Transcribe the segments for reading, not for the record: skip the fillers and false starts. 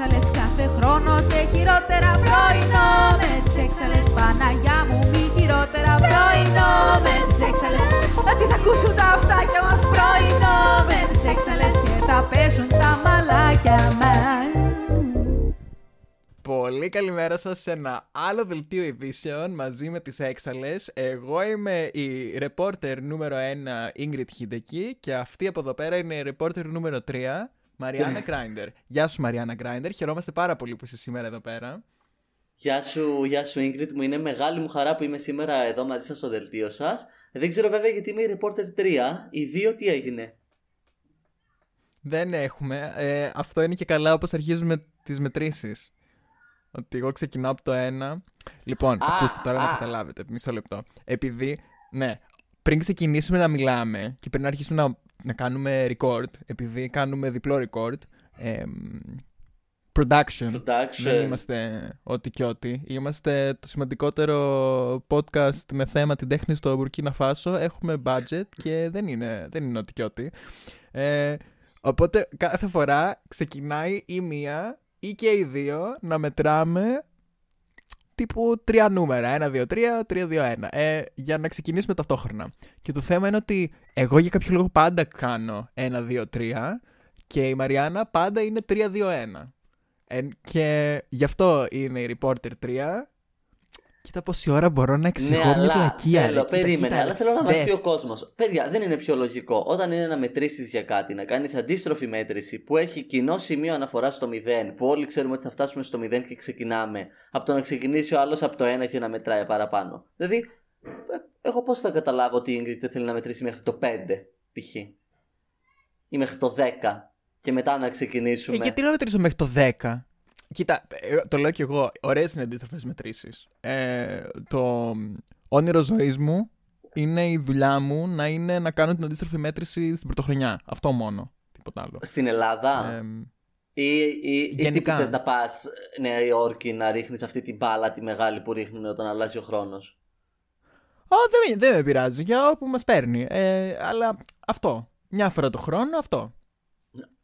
έξαλες κάθε χρόνο και χειρότερα πρωινό. Με τις έξαλες, Παναγιά μου, μη χειρότερα πρωινό. Με τις έξαλες, τι θα ακούσουν τα αυτάκια μας πρωινό. Με τις έξαλες και θα παίζουν τα μαλάκια μας. Πολύ καλημέρα σας σε ένα άλλο δελτίο ειδήσεων μαζί με τις έξαλες. Εγώ είμαι η reporter νούμερο 1 Ίνγκριντ Χίντεκι και αυτή από εδώ πέρα είναι η reporter νούμερο 3 Μαριάννα Γκράιντερ. Γεια σου Μαριάννα Γκράιντερ, χαιρόμαστε πάρα πολύ που είσαι σήμερα εδώ πέρα. Γεια σου Ίνγκριντ μου, είναι μεγάλη μου χαρά που είμαι σήμερα εδώ μαζί σας στο δελτίο σας. Δεν ξέρω βέβαια γιατί είμαι η reporter 3, οι δύο τι έγινε. Δεν έχουμε, αυτό είναι και καλά όπως αρχίζουμε τις μετρήσεις. Ότι εγώ ξεκινάω από το 1. Λοιπόν, ακούστε τώρα να καταλάβετε. Μισό λεπτό. Επειδή, ναι, πριν ξεκινήσουμε να μιλάμε και πριν αρχίσουμε να κάνουμε record, επειδή κάνουμε διπλό record, production. Δεν είμαστε ό,τι και ό,τι. Είμαστε το σημαντικότερο podcast με θέμα την τέχνη στο Μπουρκίνα Φάσο. Έχουμε budget και δεν είναι ό,τι και ό,τι. Οπότε κάθε φορά ξεκινάει η μία ή και οι δύο να μετράμε τύπου τρία νούμερα. 1, 2, 3, 3, 2, 1. Για να ξεκινήσουμε ταυτόχρονα. Και το θέμα είναι ότι εγώ για κάποιο λόγο πάντα κάνω 1, 2, 3 και η Μαριάννα πάντα είναι 3, 2, 1. Και γι' αυτό είναι η reporter 3. Κοίτα πόση ώρα μπορώ να εξηγώ μια βλακία. Ναι, περίμενε, αλλά θέλω να μας πει ο κόσμος. Παιδιά, δεν είναι πιο λογικό όταν είναι να μετρήσεις για κάτι, να κάνεις αντίστροφη μέτρηση που έχει κοινό σημείο αναφορά στο 0, που όλοι ξέρουμε ότι θα φτάσουμε στο 0 και ξεκινάμε, από το να ξεκινήσει ο άλλος από το 1 και να μετράει παραπάνω. Δηλαδή, εγώ πώς θα καταλάβω ότι η Ingrid θέλει να μετρήσει μέχρι το 5, π.χ. ή μέχρι το 10, και μετά να ξεκινήσουμε. Γιατί να μετρήσω μέχρι το 10? Κοίτα, το λέω και εγώ, ωραίες είναι αντίστροφες μετρήσεις. Το όνειρο ζωής μου είναι η δουλειά μου να είναι να κάνω την αντίστροφη μέτρηση στην πρωτοχρονιά. Αυτό μόνο, τίποτα άλλο. Στην Ελλάδα ή τι θες να πας Νέα Υόρκη να ρίχνεις αυτή την μπάλα τη μεγάλη που ρίχνουν όταν αλλάζει ο χρόνος? Δεν με πειράζει, για όπου μας παίρνει. Αλλά αυτό, μια φορά το χρόνο αυτό.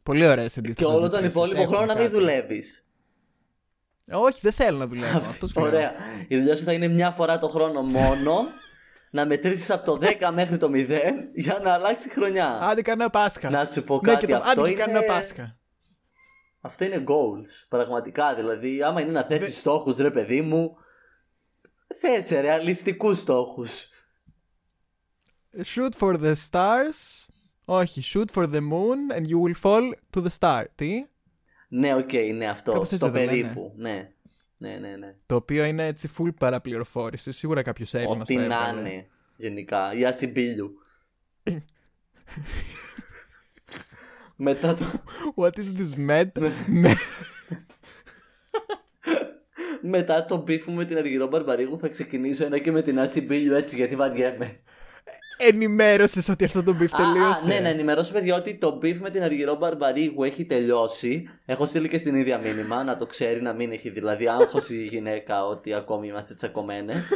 Πολύ ωραίες αντίστροφες. Και όλο τον υπόλοιπο χρόνο να μην δουλεύεις. Όχι, δεν θέλω να δουλεύω. Ωραία. Η δουλειά σου θα είναι μια φορά το χρόνο μόνο, να μετρήσεις από το 10 μέχρι το 0 για να αλλάξει χρονιά. Άντε κανένα Πάσχα. Να σου πω κάτι. Αυτό είναι goals. Πραγματικά. Δηλαδή, άμα είναι να θέσεις στόχους, ρε παιδί μου, θέσαι ρεαλιστικούς στόχους. Shoot for the stars. Όχι, shoot for the moon and you will fall to the star. Τι? Ναι, οκ, ναι, αυτό. Στο περίπου. Ναι. Το οποίο είναι έτσι full παραπληροφόρηση. Σίγουρα κάποιος Έλληνας θα έβαλε. Ό,τι να είναι, γενικά. Για συμπίλιου. Μετά το. What is this med? Μετά το beef μου με την Αργυρώ Μπαρμπαρίγου θα ξεκινήσω ένα και με την Ασυμπίλιου έτσι γιατί βαριέμαι. Ενημέρωσες ότι αυτό το beef τελείωσε? Ναι, να ενημερώσω παιδιά ότι το beef με την Αργυρώ Μπαρμπαρίγου έχει τελειώσει. Έχω στείλει και στην ίδια μήνυμα, να το ξέρει, να μην έχει δηλαδή άγχος η γυναίκα ότι ακόμη είμαστε τσακωμένες.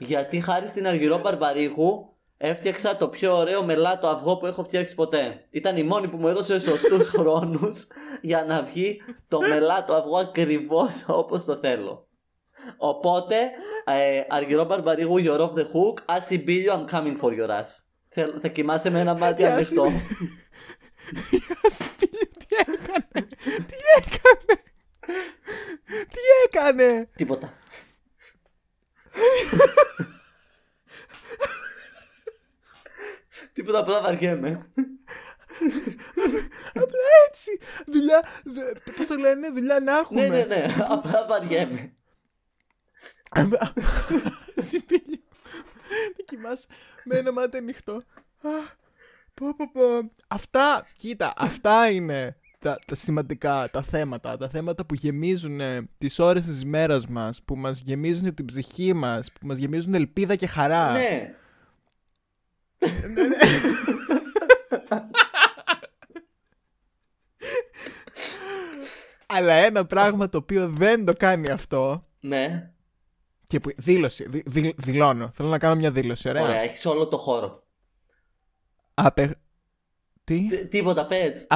Γιατί χάρη στην Αργυρώ Μπαρμπαρίγου έφτιαξα το πιο ωραίο μελάτο αυγό που έχω φτιάξει ποτέ. Ήταν η μόνη που μου έδωσε σωστούς χρόνους για να βγει το μελάτο αυγό ακριβώς όπως το θέλω. Οπότε, Αργυρώ Μπαρμπαρίγου, you're off the hook. Ασυμπίλιο, I'm coming for your ass. Θα κοιμάσαι με ένα μάτι ανοιχτό. Ασυμπίλιο, τι έκανε. Τίποτα. Τίποτα, απλά βαριέμαι. Απλά έτσι. Δουλειά, πώς το λένε, δουλειά να έχουμε. Ναι, απλά βαριέμαι. Ασυμπίλιο, τι κοιμάσαι με ένα μάτι ανοιχτό. Αυτά, κοίτα, αυτά είναι τα σημαντικά, τα θέματα που γεμίζουν τις ώρες της ημέρας μας, που μας γεμίζουν την ψυχή μας, που μας γεμίζουν ελπίδα και χαρά. Ναι. Αλλά ένα πράγμα το οποίο δεν το κάνει αυτό. Ναι. Δήλωση. Δηλώνω. Θέλω να κάνω μια δήλωση. Ωραία, έχεις όλο το χώρο. Τίποτα, πες.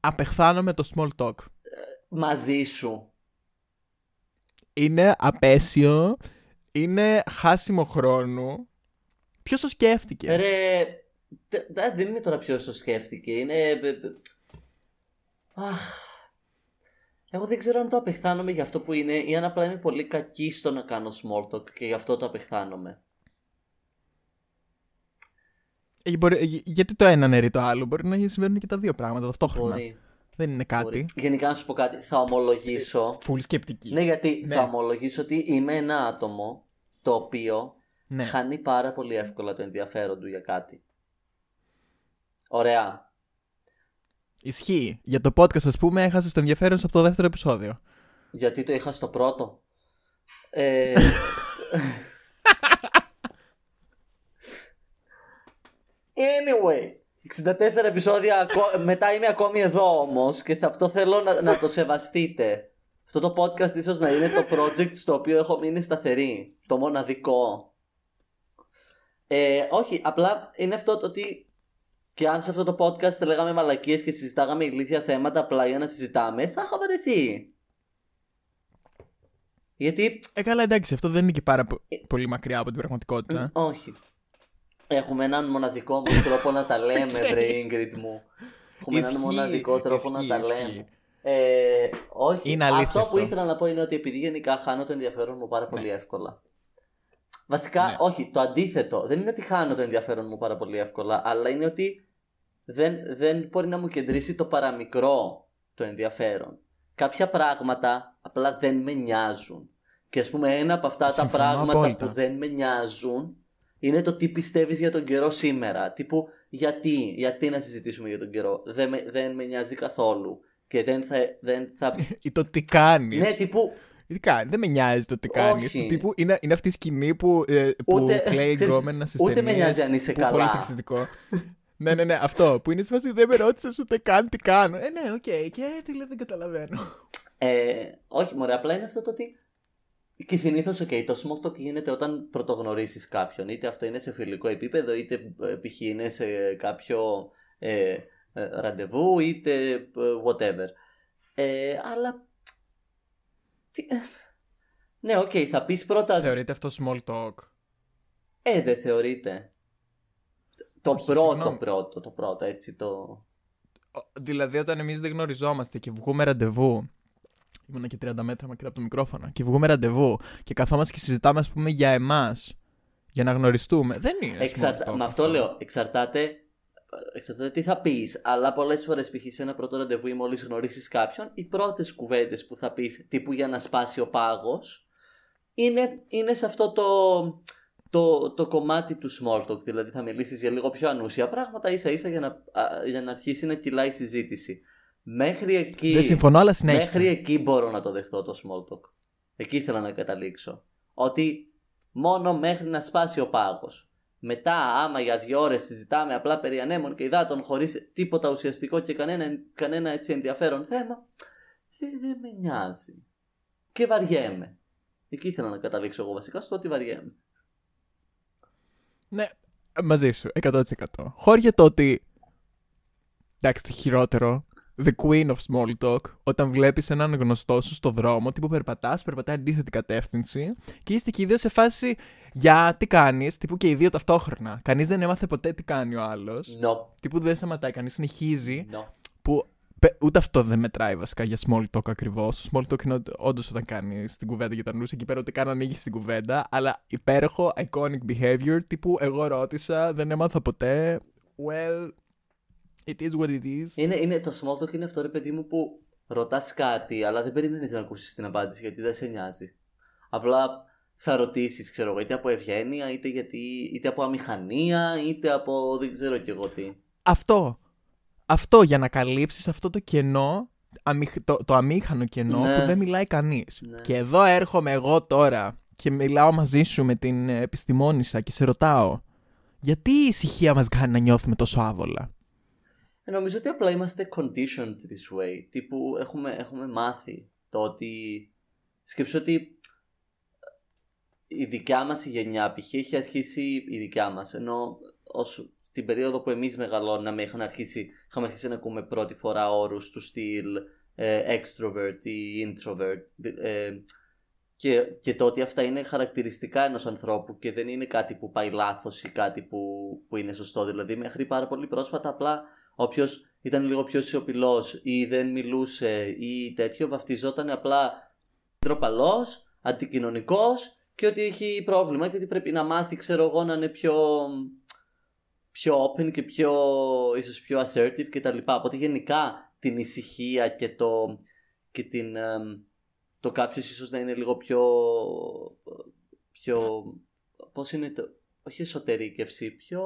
Απεχθάνομαι το small talk. μαζί σου. Είναι απέσιο. Είναι χάσιμο χρόνο. Ποιος το σκέφτηκε? Ρε, δεν είναι τώρα ποιος το σκέφτηκε. Είναι... Αχ... Εγώ δεν ξέρω αν το απεχθάνομαι για αυτό που είναι ή αν απλά είμαι πολύ κακή στο να κάνω small talk και γι' αυτό το απεχθάνομαι. Γιατί το ένα νερί το άλλο, μπορεί να συμβαίνουν και τα δύο πράγματα ταυτόχρονα. Δεν είναι κάτι. Γενικά να σου πω κάτι, θα ομολογήσω. Φουλ σκεπτική. Ναι, γιατί θα ομολογήσω ότι είμαι ένα άτομο το οποίο χάνει πάρα πολύ εύκολα το ενδιαφέρον του για κάτι. Ωραία. Ισχύει. Για το podcast, ας πούμε, έχασες το ενδιαφέρον από το δεύτερο επεισόδιο. Γιατί το είχα στο πρώτο. Anyway, 64 επεισόδια μετά είμαι ακόμη εδώ όμως και αυτό θέλω να το σεβαστείτε. Αυτό το podcast ίσως να είναι το project στο οποίο έχω μείνει σταθερή. Το μοναδικό. Όχι, απλά είναι αυτό το ότι... Και αν σε αυτό το podcast λέγαμε μαλακίες και συζητάγαμε ηλίθια θέματα απλά για να συζητάμε, θα είχα βαρεθεί. Γιατί... Καλά, εντάξει, αυτό δεν είναι και πάρα πολύ μακριά από την πραγματικότητα. Όχι. Έχουμε έναν μοναδικό τρόπο να τα λέμε, βρε Ίνγκριντ μου. Έχουμε έναν μοναδικό τρόπο να τα λέμε. Όχι, αυτό που ήθελα να πω είναι ότι επειδή γενικά χάνω το ενδιαφέρον μου πάρα πολύ εύκολα. Βασικά, όχι, το αντίθετο. Δεν είναι ότι χάνω το ενδιαφέρον μου πάρα πολύ εύκολα, αλλά είναι ότι δεν μπορεί να μου κεντρήσει το παραμικρό το ενδιαφέρον. Κάποια πράγματα απλά δεν με νοιάζουν. Και ας πούμε, ένα από αυτά τα πράγματα απόλυτα που δεν με νοιάζουν είναι το τι πιστεύεις για τον καιρό σήμερα. Τύπου, γιατί να συζητήσουμε για τον καιρό. Δεν με νοιάζει καθόλου. Και δεν θα... Ή το τι κάνεις. Ναι, τύπου... Δεν με νοιάζει το τι κάνεις. Είναι αυτή η σκηνή που κλαίει γκόμενα στις ταινίες. Ούτε με νοιάζει αν είσαι καλά. Πολύ σεξιστικό. Ναι, αυτό που είναι σημαντικό. Δεν με ρώτησες ούτε καν τι κάνω. Ναι, οκ. Και τι λέει, δεν καταλαβαίνω. Όχι, μωρέ, απλά είναι αυτό το ότι. Και συνήθως, το small talk γίνεται όταν πρωτογνωρίσεις κάποιον. Είτε αυτό είναι σε φιλικό επίπεδο, είτε π.χ. είναι σε κάποιο ραντεβού, είτε whatever. Αλλά. Ναι, θα πεις πρώτα. Θεωρείται αυτό small talk? Δεν θεωρείται. Το πρώτο, έτσι το... Δηλαδή όταν εμείς δεν γνωριζόμαστε και βγούμε ραντεβού, ήμουν και 30 μέτρα μακριά από το μικρόφωνο, και βγούμε ραντεβού και καθόμαστε και συζητάμε, ας πούμε, για εμάς, για να γνωριστούμε, δεν είναι small talk. Με αυτό λέω, εξαρτάται τι θα πεις, αλλά πολλές φορές π.χ. σε ένα πρώτο ραντεβού ή μόλις γνωρίσεις κάποιον, οι πρώτες κουβέντες που θα πεις, τύπου για να σπάσει ο πάγος, είναι σε αυτό το κομμάτι του small talk. Δηλαδή θα μιλήσεις για λίγο πιο ανούσια πράγματα ίσα ίσα για να αρχίσει να κυλάει η συζήτηση. Μέχρι εκεί, δεν συμφωνώ, αλλά συνέχισα. Μέχρι εκεί μπορώ να το δεχτώ το small talk. Εκεί ήθελα να καταλήξω. Ότι μόνο μέχρι να σπάσει ο πάγος. Μετά, άμα για 2 ώρες συζητάμε απλά περί ανέμων και υδάτων χωρίς τίποτα ουσιαστικό και κανένα έτσι ενδιαφέρον θέμα, δεν με νοιάζει. Και βαριέμαι. Εκεί ήθελα να καταλήξω εγώ βασικά, στο ότι βαριέμαι. Ναι, μαζί σου, 100%. Χώρια το ότι, εντάξει, το χειρότερο, the queen of small talk, όταν βλέπεις έναν γνωστό σου στο δρόμο, τύπου περπατάει αντίθετη κατεύθυνση και είστε και οι δύο σε φάση για τι κάνεις, τύπου και οι δύο ταυτόχρονα. Κανείς δεν έμαθε ποτέ τι κάνει ο άλλος. No. Τύπου δεν σταματάει, κανείς συνεχίζει. No. Που ούτε αυτό δεν μετράει βασικά για small talk ακριβώς. Small talk είναι όντως όταν κάνεις την κουβέντα για τα νους, εκεί πέρα ούτε καν ανοίγεις την κουβέντα, αλλά υπέροχο iconic behavior, τύπου εγώ ρώτησα, δεν έμαθα ποτέ. Well. It is what it is. Το small talk είναι αυτό, ρε παιδί μου, που ρωτάς κάτι, αλλά δεν περιμένεις να ακούσεις την απάντηση γιατί δεν σε νοιάζει. Απλά θα ρωτήσεις, ξέρω εγώ, είτε από ευγένεια, είτε από αμηχανία, είτε από δεν ξέρω κι εγώ τι. Αυτό για να καλύψεις αυτό το κενό, το αμήχανο κενό, ναι, που δεν μιλάει κανείς. Ναι. Και εδώ έρχομαι εγώ τώρα και μιλάω μαζί σου με την επιστημόνισσα και σε ρωτάω, γιατί η ησυχία μας κάνει να νιώθουμε τόσο άβολα? Νομίζω ότι απλά είμαστε conditioned this way. Τύπου έχουμε μάθει το ότι... Σκέψου ότι η δικιά μας η γενιά, π.χ. έχει αρχίσει η δικιά μας, ενώ την περίοδο που εμείς μεγαλώναμε είχαμε αρχίσει να ακούμε πρώτη φορά όρους του στυλ extrovert ή introvert, και το ότι αυτά είναι χαρακτηριστικά ενός ανθρώπου και δεν είναι κάτι που πάει λάθος ή κάτι που είναι σωστό. Δηλαδή μέχρι πάρα πολύ πρόσφατα απλά όποιος ήταν λίγο πιο σιωπηλός ή δεν μιλούσε ή τέτοιο βαφτιζόταν απλά ντροπαλός, αντικοινωνικός και ότι έχει πρόβλημα και ότι πρέπει να μάθει, ξέρω εγώ, να είναι πιο open και ίσως πιο assertive κτλ. Οπότε γενικά την ησυχία και το κάποιος ίσως να είναι λίγο πιο πώς είναι το... όχι εσωτερήκευση, πιο...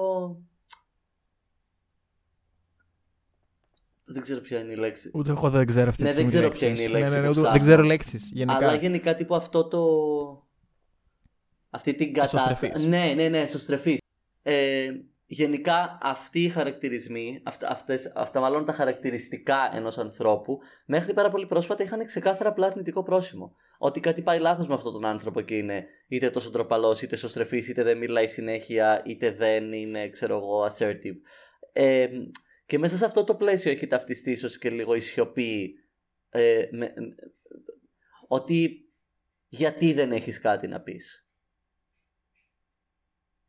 Δεν ξέρω ποια είναι η λέξη. Ούτε εγώ δεν ξέρω αυτή τη στιγμή. Ναι, δεν ξέρω ποια είναι η λέξη. Δεν ξέρω λέξεις γενικά. Αλλά γενικά τύπου αυτό το... αυτή την κατάσταση. Ναι, εσωστρεφής. Γενικά αυτοί οι χαρακτηρισμοί, αυτά μάλλον τα χαρακτηριστικά ενός ανθρώπου, μέχρι πάρα πολύ πρόσφατα είχαν ξεκάθαρα απλά αρνητικό πρόσημο. Ότι κάτι πάει λάθος με αυτόν τον άνθρωπο και είναι είτε τόσο ντροπαλός, είτε εσωστρεφής, είτε δεν μιλάει συνέχεια, είτε δεν είναι, ξέρω εγώ, assertive. Και μέσα σε αυτό το πλαίσιο έχει ταυτιστεί ίσως και λίγο η σιωπή, ότι γιατί δεν έχεις κάτι να πεις.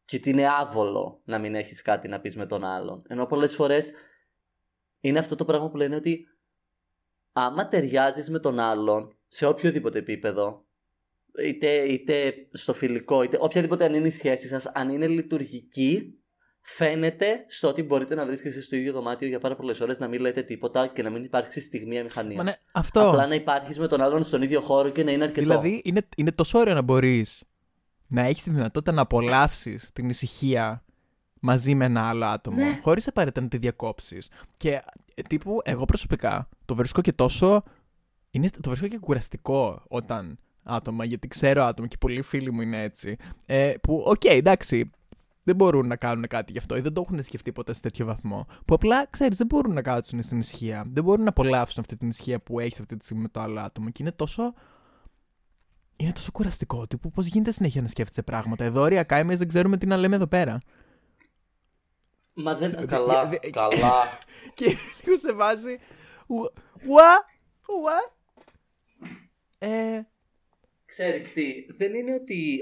Και ότι είναι άβολο να μην έχεις κάτι να πεις με τον άλλον. Ενώ πολλές φορές είναι αυτό το πράγμα που λένε ότι άμα ταιριάζεις με τον άλλον σε οποιοδήποτε επίπεδο, είτε στο φιλικό, είτε οποιαδήποτε αν είναι η σχέση σας, αν είναι λειτουργική, φαίνεται στο ότι μπορείτε να βρίσκεστε στο ίδιο δωμάτιο για πάρα πολλές ώρες, να μην λέτε τίποτα και να μην υπάρξει στιγμή αμηχανίας. Ναι, αυτό... Απλά να υπάρχεις με τον άλλον στον ίδιο χώρο και να είναι αρκετό. Δηλαδή είναι τόσο ωραίο να μπορείς να έχεις τη δυνατότητα να απολαύσεις την ησυχία μαζί με ένα άλλο άτομο, ναι, χωρίς απαραίτητα να τη διακόψεις. Και τύπου εγώ προσωπικά το βρίσκω και τόσο. Το βρίσκω και κουραστικό όταν άτομα, γιατί ξέρω άτομα και πολλοί φίλοι μου είναι έτσι. Που, εντάξει. Δεν μπορούν να κάνουν κάτι γι' αυτό ή δεν το έχουν σκεφτεί ποτέ σε τέτοιο βαθμό. Που απλά ξέρεις, δεν μπορούν να κάτσουν στην ησυχία. Δεν μπορούν να απολαύσουν αυτή την ησυχία που έχεις αυτή τη στιγμή με το άλλο άτομο. Και είναι τόσο κουραστικό. Τύπου πώς γίνεται συνέχεια να σκέφτεσαι πράγματα. Εδώ ωριακά εμείς δεν ξέρουμε τι να λέμε εδώ πέρα. Μα δεν. Καλά. Και λίγο σε βάζει. Ξέρεις τι, δεν είναι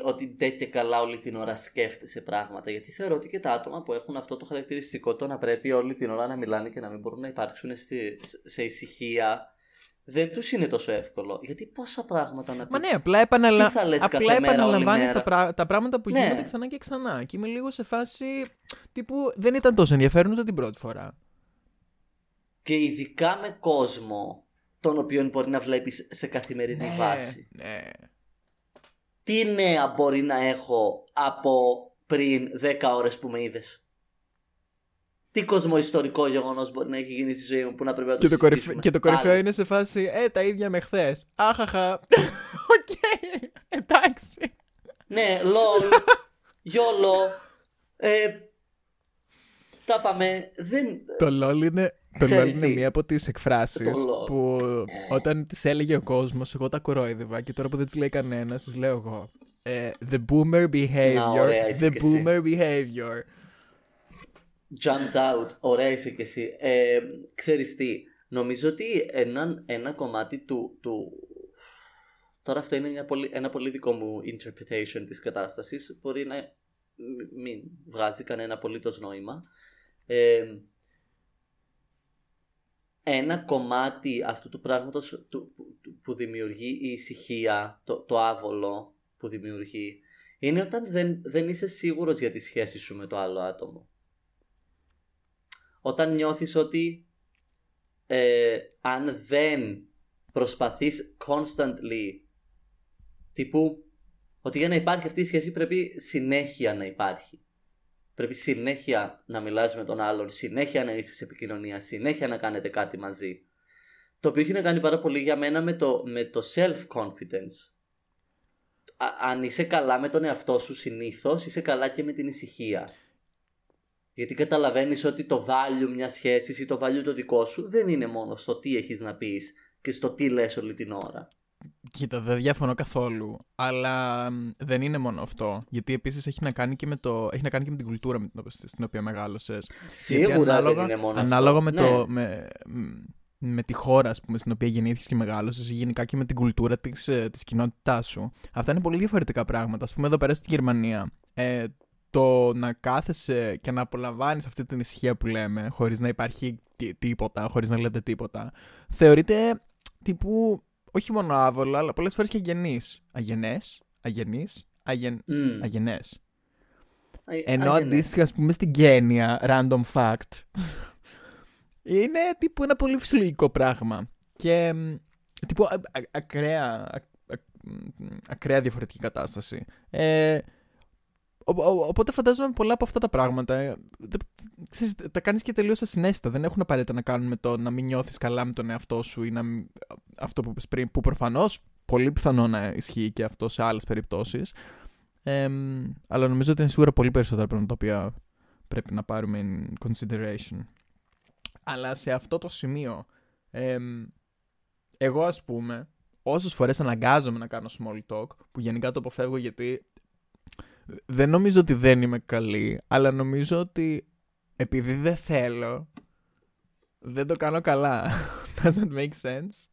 ότι ντε και καλά όλη την ώρα σκέφτεσαι πράγματα, γιατί θεωρώ ότι και τα άτομα που έχουν αυτό το χαρακτηριστικό, το να πρέπει όλη την ώρα να μιλάνε και να μην μπορούν να υπάρξουν σε ησυχία, δεν τους είναι τόσο εύκολο. Γιατί πόσα πράγματα να πεις. Μα ναι, απλά επαναλαμβάνεις τα πράγματα που γίνονται ξανά και ξανά. Και είμαι λίγο σε φάση τύπου δεν ήταν τόσο ενδιαφέρον ούτε την πρώτη φορά. Και ειδικά με κόσμο τον οποίο μπορεί να βλέπεις σε καθημερινή βάση. Ναι. Τι νέα μπορεί να έχω από πριν 10 ώρες που με είδες? Τι κοσμοϊστορικό γεγονός μπορεί να έχει γίνει στη ζωή μου που να πρέπει να το συζητήσουμε? Και το κορυφαίο είναι σε φάση τα ίδια με χθες. Αχαχα. Οκ. Εντάξει. Ναι, λολ. Γιόλο. Τα πάμε. Το λολ είναι... Το LOL είναι μία από τις εκφράσεις που όταν τις έλεγε ο κόσμος, εγώ τα κορόιδευα και τώρα που δεν τις λέει κανένας, τις λέω εγώ. The boomer behavior. Ωραία, the boomer behavior. Jumped out. Ωραία είσαι και εσύ. Ξέρεις τι, νομίζω ότι ένα κομμάτι του... Τώρα αυτό είναι ένα πολύ δικό μου interpretation της κατάστασης. Μπορεί να μην βγάζει κανένα απολύτως νόημα. Ένα κομμάτι αυτού του πράγματος που δημιουργεί η ησυχία, το άβολο που δημιουργεί, είναι όταν δεν είσαι σίγουρος για τη σχέση σου με το άλλο άτομο. Όταν νιώθεις ότι αν δεν προσπαθείς constantly, τύπου ότι για να υπάρχει αυτή η σχέση πρέπει συνέχεια να υπάρχει. Πρέπει συνέχεια να μιλάς με τον άλλον, συνέχεια να είσαι σε επικοινωνία, συνέχεια να κάνετε κάτι μαζί. Το οποίο έχει να κάνει πάρα πολύ για μένα με το self-confidence. Αν είσαι καλά με τον εαυτό σου συνήθως, είσαι καλά και με την ησυχία. Γιατί καταλαβαίνεις ότι το value μιας σχέσης ή το value το δικό σου δεν είναι μόνο στο τι έχεις να πεις και στο τι λες όλη την ώρα. Κοίτα, δεν διαφωνώ καθόλου, αλλά δεν είναι μόνο αυτό. Γιατί επίσης έχει να κάνει και με την κουλτούρα στην οποία μεγάλωσες. Σίγουρα ανάλογα, δεν είναι μόνο αυτό. Ανάλογα με, ναι. το, με, με τη χώρα, ας πούμε, στην οποία γεννήθηκες και μεγάλωσες, γενικά και με την κουλτούρα της κοινότητάς σου. Αυτά είναι πολύ διαφορετικά πράγματα. Ας πούμε, εδώ πέρα στη Γερμανία, το να κάθεσαι και να απολαμβάνεις αυτή την ησυχία που λέμε, χωρίς να υπάρχει τίποτα, χωρίς να λέτε τίποτα, θεωρείται τύπου όχι μόνο άβολο, αλλά πολλές φορές και αγενής. Αγενές. Ενώ αντίστοιχα, ας πούμε, στην Κένια, random fact, είναι τύπου ένα πολύ φυσιολογικό πράγμα. Και τύπου ακραία διαφορετική κατάσταση. Οπότε φαντάζομαι πολλά από αυτά τα πράγματα τα κάνεις και τελείως ασυναίσθητα. Δεν έχουν απαραίτητα να κάνουν με το να μην νιώθεις καλά με τον εαυτό σου ή να μην, αυτό που είπες πριν, που προφανώς πολύ πιθανό να ισχύει και αυτό σε άλλες περιπτώσεις. Αλλά νομίζω ότι είναι σίγουρα πολύ περισσότερα πράγματα τα οποία πρέπει να πάρουμε in consideration. Αλλά σε αυτό το σημείο, εγώ, ας πούμε, όσες φορές αναγκάζομαι να κάνω small talk, που γενικά το αποφεύγω γιατί δεν νομίζω ότι δεν είμαι καλή, αλλά νομίζω ότι επειδή δεν θέλω, δεν το κάνω καλά. Doesn't make sense.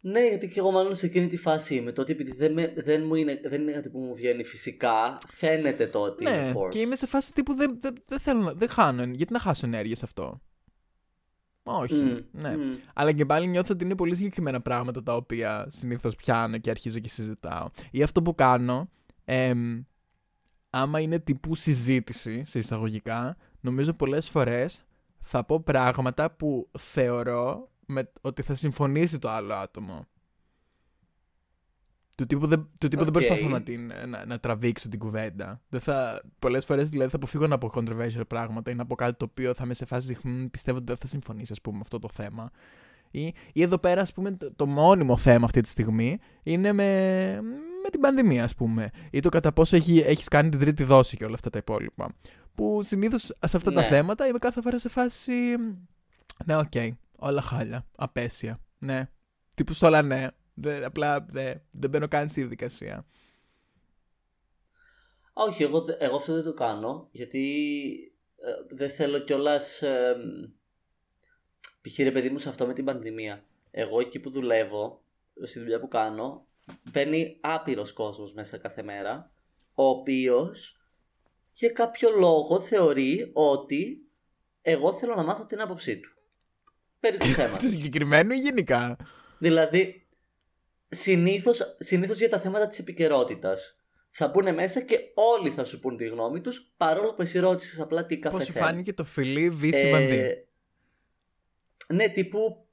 Ναι, γιατί και εγώ μάλλον σε εκείνη τη φάση είμαι. Το ότι επειδή δεν είναι κάτι που μου βγαίνει φυσικά, φαίνεται το ότι είναι force. Ναι, και είμαι σε φάση τύπου δεν χάνω. Γιατί να χάσω ενέργεια σε αυτό? Όχι, ναι. Αλλά και πάλι νιώθω ότι είναι πολύ συγκεκριμένα πράγματα τα οποία συνήθως πιάνω και αρχίζω και συζητάω. Ή αυτό που κάνω, άμα είναι τύπου συζήτηση, σε εισαγωγικά, νομίζω πολλές φορές θα πω πράγματα που θεωρώ ότι θα συμφωνήσει το άλλο άτομο. Του τύπου δεν προσπαθώ να τραβήξω την κουβέντα. Πολλές φορές δηλαδή θα αποφύγω να πω controversial πράγματα ή να πω κάτι το οποίο θα με σε φάση πιστεύω ότι δεν θα συμφωνήσει, ας πούμε, με αυτό το θέμα. Ή εδώ πέρα, ας πούμε, το μόνιμο θέμα αυτή τη στιγμή είναι με την πανδημία, ας πούμε. Ή το κατά πόσο έχεις κάνει την τρίτη δόση και όλα αυτά τα υπόλοιπα. Που συνήθως σε αυτά τα θέματα είμαι κάθε φορά σε φάση. Ναι, οκ. Όλα χάλια, απέσια, ναι. Τύπους όλα ναι, δεν μπαίνω καν στη διαδικασία. Όχι, εγώ αυτό δεν το κάνω, γιατί δεν θέλω κιόλας. Π.χ. ρε παιδί μου, σε αυτό με την πανδημία, εγώ εκεί που δουλεύω, στη δουλειά που κάνω, μπαίνει άπειρος κόσμος μέσα κάθε μέρα, ο οποίος για κάποιο λόγο θεωρεί ότι εγώ θέλω να μάθω την άποψή του περί του θέματος. Του συγκεκριμένου ή γενικά? Δηλαδή, συνήθως για τα θέματα της επικαιρότητας θα πούνε μέσα και όλοι θα σου πούν τη γνώμη τους, παρόλο που εσύ ρώτησες απλά τι καφέ θέλει. Πώς σου φάνηκε το φιλί βύση μανδύ? Ναι, τύπου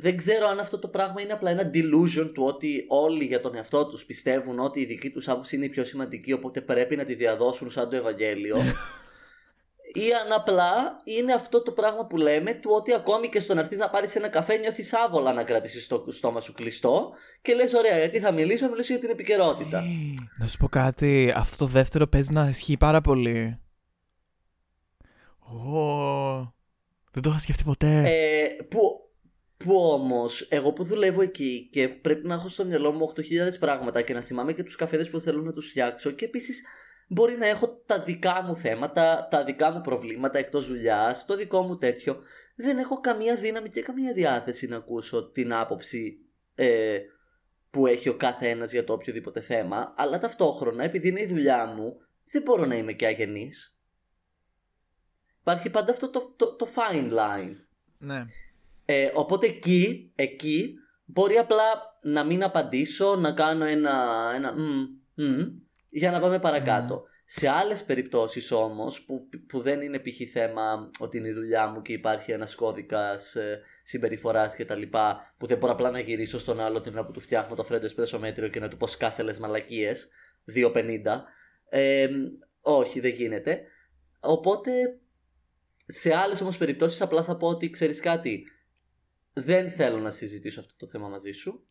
δεν ξέρω αν αυτό το πράγμα είναι απλά ένα delusion του ότι όλοι για τον εαυτό τους πιστεύουν ότι η δική τους άποψη είναι η πιο σημαντική, οπότε πρέπει να τη διαδώσουν σαν το Ευαγγέλιο. Ή αν απλά είναι αυτό το πράγμα που λέμε, του ότι ακόμη και στο να έρθεις να πάρεις ένα καφέ, νιώθεις άβολα να κρατήσεις το στόμα σου κλειστό και λες: ωραία, γιατί θα μιλήσω για την επικαιρότητα. Να σου πω κάτι, αυτό το δεύτερο παίζει να ισχύει πάρα πολύ. Δεν το είχα σκεφτεί ποτέ. Που όμως, εγώ που δουλεύω εκεί και πρέπει να έχω στο μυαλό μου 8.000 πράγματα και να θυμάμαι και τους καφέδες που θέλω να τους φτιάξω, και επίσης μπορεί να έχω τα δικά μου θέματα, τα δικά μου προβλήματα εκτός δουλειάς, το δικό μου τέτοιο. Δεν έχω καμία δύναμη και καμία διάθεση να ακούσω την άποψη που έχει ο κάθε ένας για το οποιοδήποτε θέμα. Αλλά ταυτόχρονα, επειδή είναι η δουλειά μου, δεν μπορώ να είμαι και αγενής. Υπάρχει πάντα αυτό το fine line. Ναι. Οπότε εκεί μπορεί απλά να μην απαντήσω, να κάνω ένα για να πάμε παρακάτω. Σε άλλες περιπτώσεις όμως που δεν είναι π.χ. θέμα ότι είναι η δουλειά μου και υπάρχει ένας κώδικας συμπεριφοράς και τα λοιπά, που δεν μπορώ απλά να γυρίσω στον άλλο την ώρα που του φτιάχνω το φρέντο εσπρέσο μέτριο και να του πω σκάσε λες μαλακίες 2.50. Όχι, δεν γίνεται. Οπότε σε άλλες όμως περιπτώσεις απλά θα πω ότι ξέρεις κάτι, δεν θέλω να συζητήσω αυτό το θέμα μαζί σου,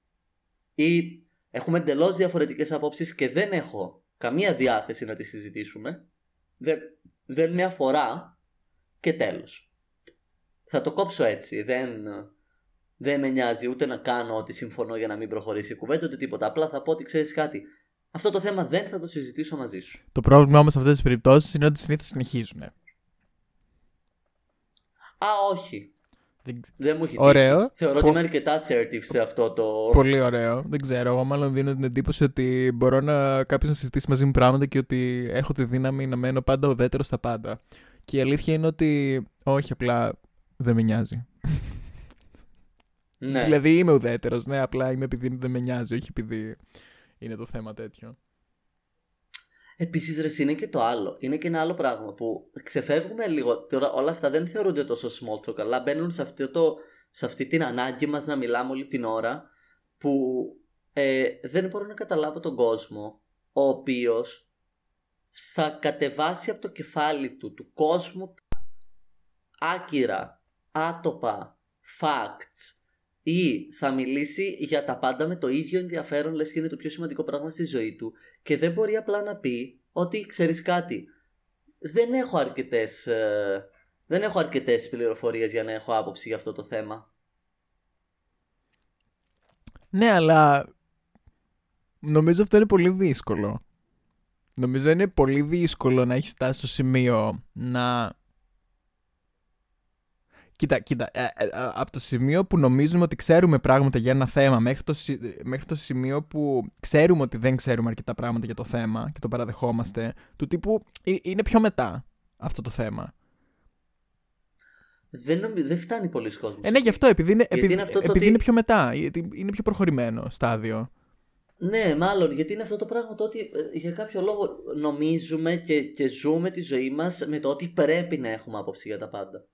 ή έχουμε εντελώς διαφορετικές απόψεις και δεν έχω καμία διάθεση να τη συζητήσουμε, δεν με αφορά και τέλος. Θα το κόψω έτσι, δεν με νοιάζει ούτε να κάνω ότι συμφωνώ για να μην προχωρήσει η κουβέντα ούτε τίποτα. Απλά θα πω ότι ξέρεις κάτι, αυτό το θέμα δεν θα το συζητήσω μαζί σου. Το πρόβλημα όμως σε αυτές τις περιπτώσεις είναι ότι συνήθως συνεχίζουν. Α, όχι. Δεν μου έχει τύχει. Θεωρώ ότι είμαι αρκετά assertive σε αυτό το. Πολύ ωραίο. Δεν ξέρω. Εγώ μάλλον δίνω την εντύπωση ότι μπορώ να κάποιος να συζητήσει μαζί μου πράγματα και ότι έχω τη δύναμη να μένω πάντα ουδέτερο στα πάντα. Και η αλήθεια είναι ότι όχι, απλά δεν με νοιάζει. Ναι. Δηλαδή είμαι ουδέτερος. Ναι, απλά είμαι επειδή δεν με νοιάζει, όχι επειδή είναι το θέμα τέτοιο. Επίσης, ρε, είναι και το άλλο. Είναι και ένα άλλο πράγμα που ξεφεύγουμε λίγο. Τώρα, όλα αυτά δεν θεωρούνται τόσο small talk, αλλά μπαίνουν σε, σε αυτή την ανάγκη μας να μιλάμε όλη την ώρα, που δεν μπορώ να καταλάβω τον κόσμο ο οποίος θα κατεβάσει από το κεφάλι του κόσμου άκυρα, άτοπα, facts, ή θα μιλήσει για τα πάντα με το ίδιο ενδιαφέρον, λες και είναι το πιο σημαντικό πράγμα στη ζωή του, και δεν μπορεί απλά να πει ότι ξέρεις κάτι, δεν έχω αρκετές πληροφορίες για να έχω άποψη για αυτό το θέμα. Ναι, αλλά νομίζω αυτό είναι πολύ δύσκολο. Νομίζω είναι πολύ δύσκολο να έχεις φτάσει στο σημείο να... Κοίτα, από το σημείο που νομίζουμε ότι ξέρουμε πράγματα για ένα θέμα μέχρι το σημείο που ξέρουμε ότι δεν ξέρουμε αρκετά πράγματα για το θέμα και το παραδεχόμαστε, του τύπου είναι πιο μετά αυτό το θέμα. Δεν φτάνει πολλοί κόσμος. Ναι, γι' αυτό, επειδή είναι πιο μετά, είναι πιο προχωρημένο στάδιο. Ναι, μάλλον, γιατί είναι αυτό το πράγμα το ότι για κάποιο λόγο νομίζουμε και ζούμε τη ζωή μας με το ότι πρέπει να έχουμε άποψη για τα πάντα.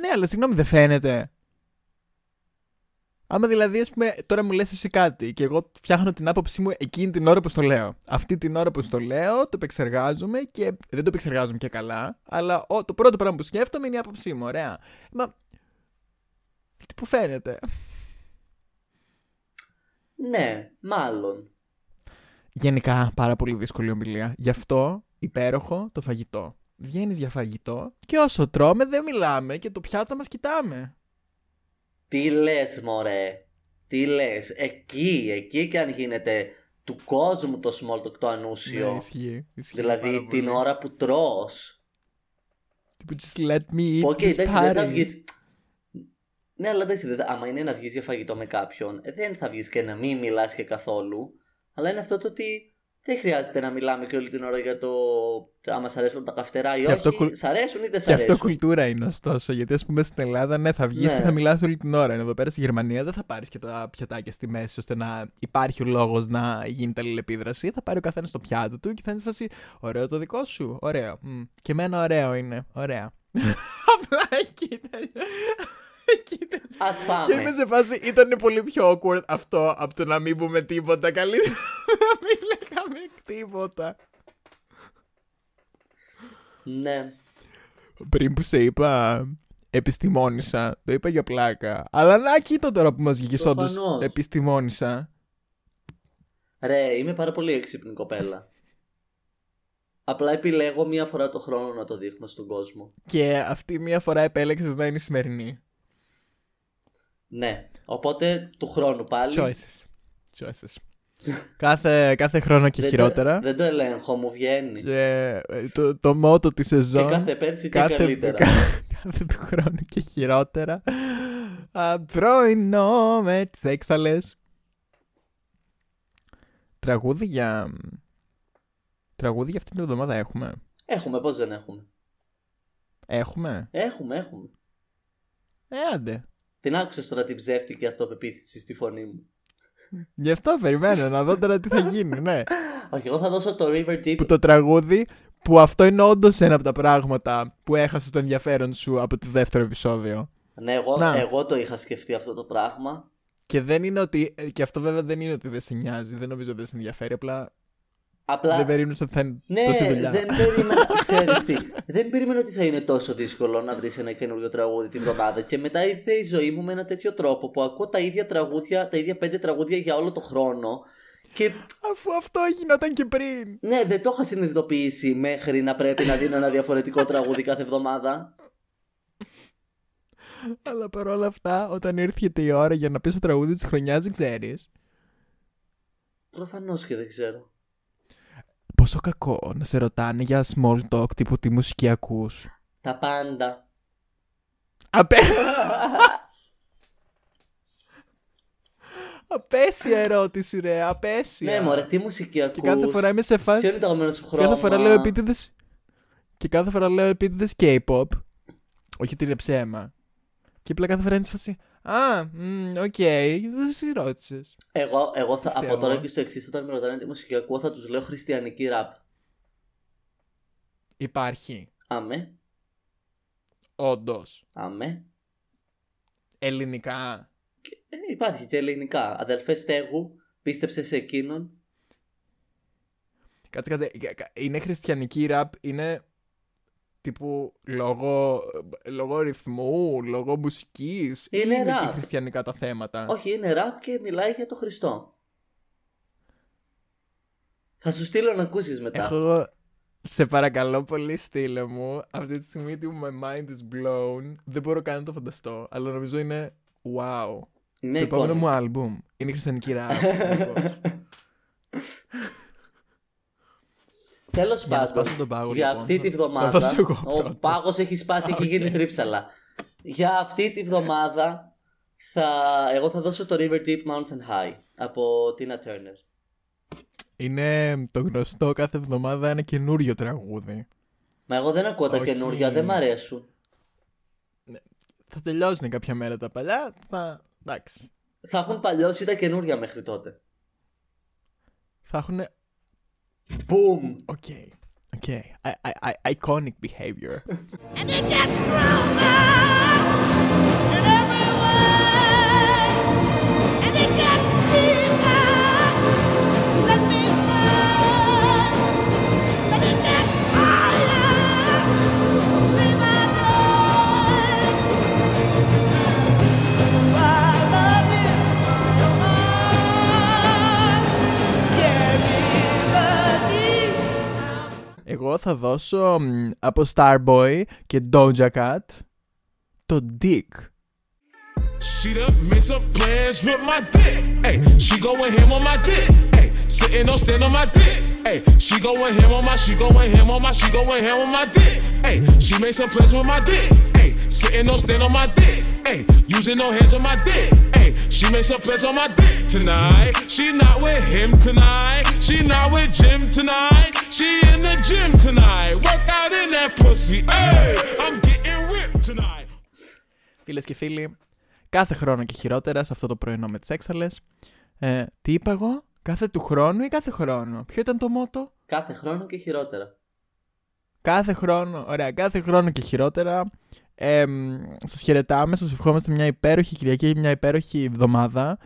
Ναι, αλλά συγγνώμη, δεν φαίνεται. Άμα δηλαδή, ας πούμε, τώρα μου λες εσύ κάτι και εγώ φτιάχνω την άποψή μου εκείνη την ώρα που στο λέω. Αυτή την ώρα που στο λέω, το επεξεργάζομαι και δεν το επεξεργάζομαι και καλά, αλλά το πρώτο πράγμα που σκέφτομαι είναι η άποψή μου. Ωραία. Μα. Τι που φαίνεται. Ναι, μάλλον. Γενικά, πάρα πολύ δύσκολη ομιλία. Γι' αυτό υπέροχο το φαγητό. Βγαίνεις για φαγητό και όσο τρώμε δεν μιλάμε και το πιάτο μας κοιτάμε. Τι λες, μωρέ. Τι λες. Εκεί και αν γίνεται του κόσμου το small talk, το ανούσιο. Ναι, ισχύει δηλαδή την ώρα που τρως. Τύπου just let me eat this party. Ναι, αλλά εντάξει, άμα είναι να βγεις για φαγητό με κάποιον, δεν θα βγεις και να μην μιλάς και καθόλου. Αλλά είναι αυτό το ότι... Δεν χρειάζεται να μιλάμε και όλη την ώρα για το άμα σ' αρέσουν τα καυτερά ή όχι, σ' αρέσουν ή δεν σ' αρέσουν. Και αυτό κουλτούρα είναι, ωστόσο, γιατί ας πούμε στην Ελλάδα, ναι, θα βγεις και θα μιλάς όλη την ώρα. Ενώ εδώ πέρα στη Γερμανία δεν θα πάρεις και τα πιατάκια στη μέση, ώστε να υπάρχει ο λόγος να γίνει αλληλεπίδραση. Θα πάρει ο καθένας το πιάτο του και θα είναι σε φάση, ωραίο το δικό σου, ωραίο. Και εμένα ωραίο είναι, ωραία. Απλά εκεί ήταν. Ας φάμε. Και είμαι σε φάση, ήταν πολύ πιο awkward αυτό από το να μην πούμε τίποτα. Καλύτερα να μην λέγαμε τίποτα. Ναι. Πριν που σε είπα επιστημόνησα, το είπα για πλάκα, αλλά να κοίτα τώρα που μας βγήκες, όντως επιστημόνησα. Ρε, είμαι πάρα πολύ έξυπνη κοπέλα. Απλά επιλέγω μία φορά το χρόνο να το δείχνω στον κόσμο. Και αυτή μία φορά επέλεξες να είναι η σημερινή. Ναι, οπότε του χρόνου πάλι. Choices. κάθε χρόνο και χειρότερα. Δεν το ελέγχω, μου βγαίνει. Και το μότο της σεζόν. Και κάθε πέρσι και καλύτερα. Κάθε του χρόνου και χειρότερα. Πρωινό με τις έξαλες. Τραγούδια αυτή την εβδομάδα έχουμε. Έχουμε, πώς δεν έχουμε. Έχουμε. Άντε. Την άκουσες τώρα την ψεύτικη αυτοπεποίθηση στη φωνή μου. Γι' αυτό περιμένω να δω τώρα τι θα γίνει, ναι. Όχι, εγώ θα δώσω το River Deep. Που το τραγούδι, που αυτό είναι όντως ένα από τα πράγματα που έχασες το ενδιαφέρον σου από το δεύτερο επεισόδιο. Ναι, εγώ το είχα σκεφτεί αυτό το πράγμα. Και δεν είναι ότι. Και αυτό βέβαια δεν είναι ότι δεν σε νοιάζει, δεν νομίζω ότι δεν σε ενδιαφέρει, απλά δεν περίμενε ότι θα είναι τόσο δουλειά. Δεν περίμενα ότι θα είναι τόσο δύσκολο να βρεις ένα καινούριο τραγούδι την εβδομάδα. Και μετά ήρθε η ζωή μου με ένα τέτοιο τρόπο που ακούω τα ίδια τραγούδια, τα ίδια 5 τραγούδια για όλο το χρόνο. Και... Αφού αυτό γινόταν και πριν. Ναι, δεν το είχα συνειδητοποιήσει μέχρι να πρέπει να δίνω ένα διαφορετικό τραγούδι κάθε εβδομάδα. Αλλά παρόλα αυτά, όταν ήρθε η ώρα για να πεις το τραγούδι της χρονιάς, δεν ξέρεις. Προφανώς και δεν ξέρω. Πόσο κακό να σε ρωτάνε για small talk, τύπου τι μουσική ακούς. Τα πάντα. Απέσια ερώτηση, ρε. Απέσια. Ναι, μωρέ, τι μουσική ακούς. Και κάθε φορά είμαι σε φάση. Ποιο είναι το αγαπημένο σου χρώμα. Και κάθε φορά λέω επίτηδες K-pop. Όχι ότι είναι ψέμα. Και απλά κάθε φορά είναι σε φάση. Α, οκ, δεν ρώτησε. Εγώ θα, από τώρα και στο εξής, όταν με ρωτάνε τη μουσική ακούω, θα τους λέω χριστιανική ραπ. Υπάρχει. Αμέ. Όντως. Αμέ. Ελληνικά. Υπάρχει και ελληνικά. Αδελφέ Στέγου, πίστεψε σε εκείνον. Κάτσε. Είναι χριστιανική ραπ, είναι τύπου λόγω ρυθμού, λόγω μουσικής. Είναι ραπ. Και χριστιανικά τα θέματα. Όχι, είναι ραπ και μιλάει για το Χριστό. Θα σου στείλω να ακούσεις μετά. Σε παρακαλώ πολύ, στείλε μου. Αυτή τη στιγμή my mind is blown. Δεν μπορώ καν να το φανταστώ, αλλά νομίζω είναι wow. Ναι, το επόμενο μου άλμπουμ είναι η χριστιανική ράπ. Τέλος πάντων, για αυτή τη βδομάδα ο πάγος έχει σπάσει, έχει γίνει θρύψαλα. Για αυτή τη βδομάδα εγώ θα δώσω το River Deep Mountain High από Tina Turner. Είναι το γνωστό κάθε εβδομάδα ένα καινούριο τραγούδι. Μα εγώ δεν ακούω τα καινούρια, δεν μ' αρέσουν. Θα τελειώσουν κάποια μέρα τα παλιά, εντάξει. Θα έχουν παλιώσει τα καινούρια μέχρι τότε. Θα έχουν... Boom! Okay. Iconic behavior. And it gets stronger in every way. And it gets deeper. Let me say. And it gets higher. Be my name. I love you so much. Yeah, be the deep. Εγώ θα δώσω από Starboy και Doja Cat το Dick. She done made some plans with my dick. Ayy, she goin' him on my dick. Ayy, sitting on stand on my dick. Ayy, she goin' him on my, she goin' him on my dick. Ayy, she made some plans with my dick. Ayy, sitting on stand on my dick. Ayy, using no hands on my dick. Ayy, she made some plans on my dick tonight. She not with him tonight. She not with Jim tonight. She in the gym tonight. Work out in that pussy. Ayy, I'm getting ripped tonight. Φίλες και φίλοι, κάθε χρόνο και χειρότερα σε αυτό το πρωινό με τις έξαλες. Τι είπα εγώ, κάθε του χρόνου ή κάθε χρόνο? Ποιο ήταν το μότο? Κάθε χρόνο και χειρότερα. Κάθε χρόνο, ωραία, κάθε χρόνο και χειρότερα. Σας χαιρετάμε, σας ευχόμαστε μια υπέροχη Κυριακή, μια υπέροχη εβδομάδα.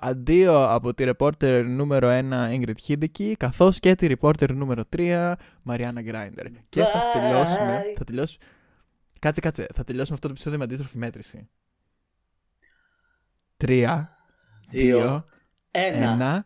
Αντίο από τη ρεπόρτερ νούμερο 1 Ίνγκριντ Χίντεκι, καθώς και τη ρεπόρτερ νούμερο 3 Μαριάννα Γκράιντερ. Και θα τελειώσουμε. Κάτσε, θα τελειώσουμε αυτό το επεισόδιο με αντίστροφη μέτρηση. 3, 2, 1.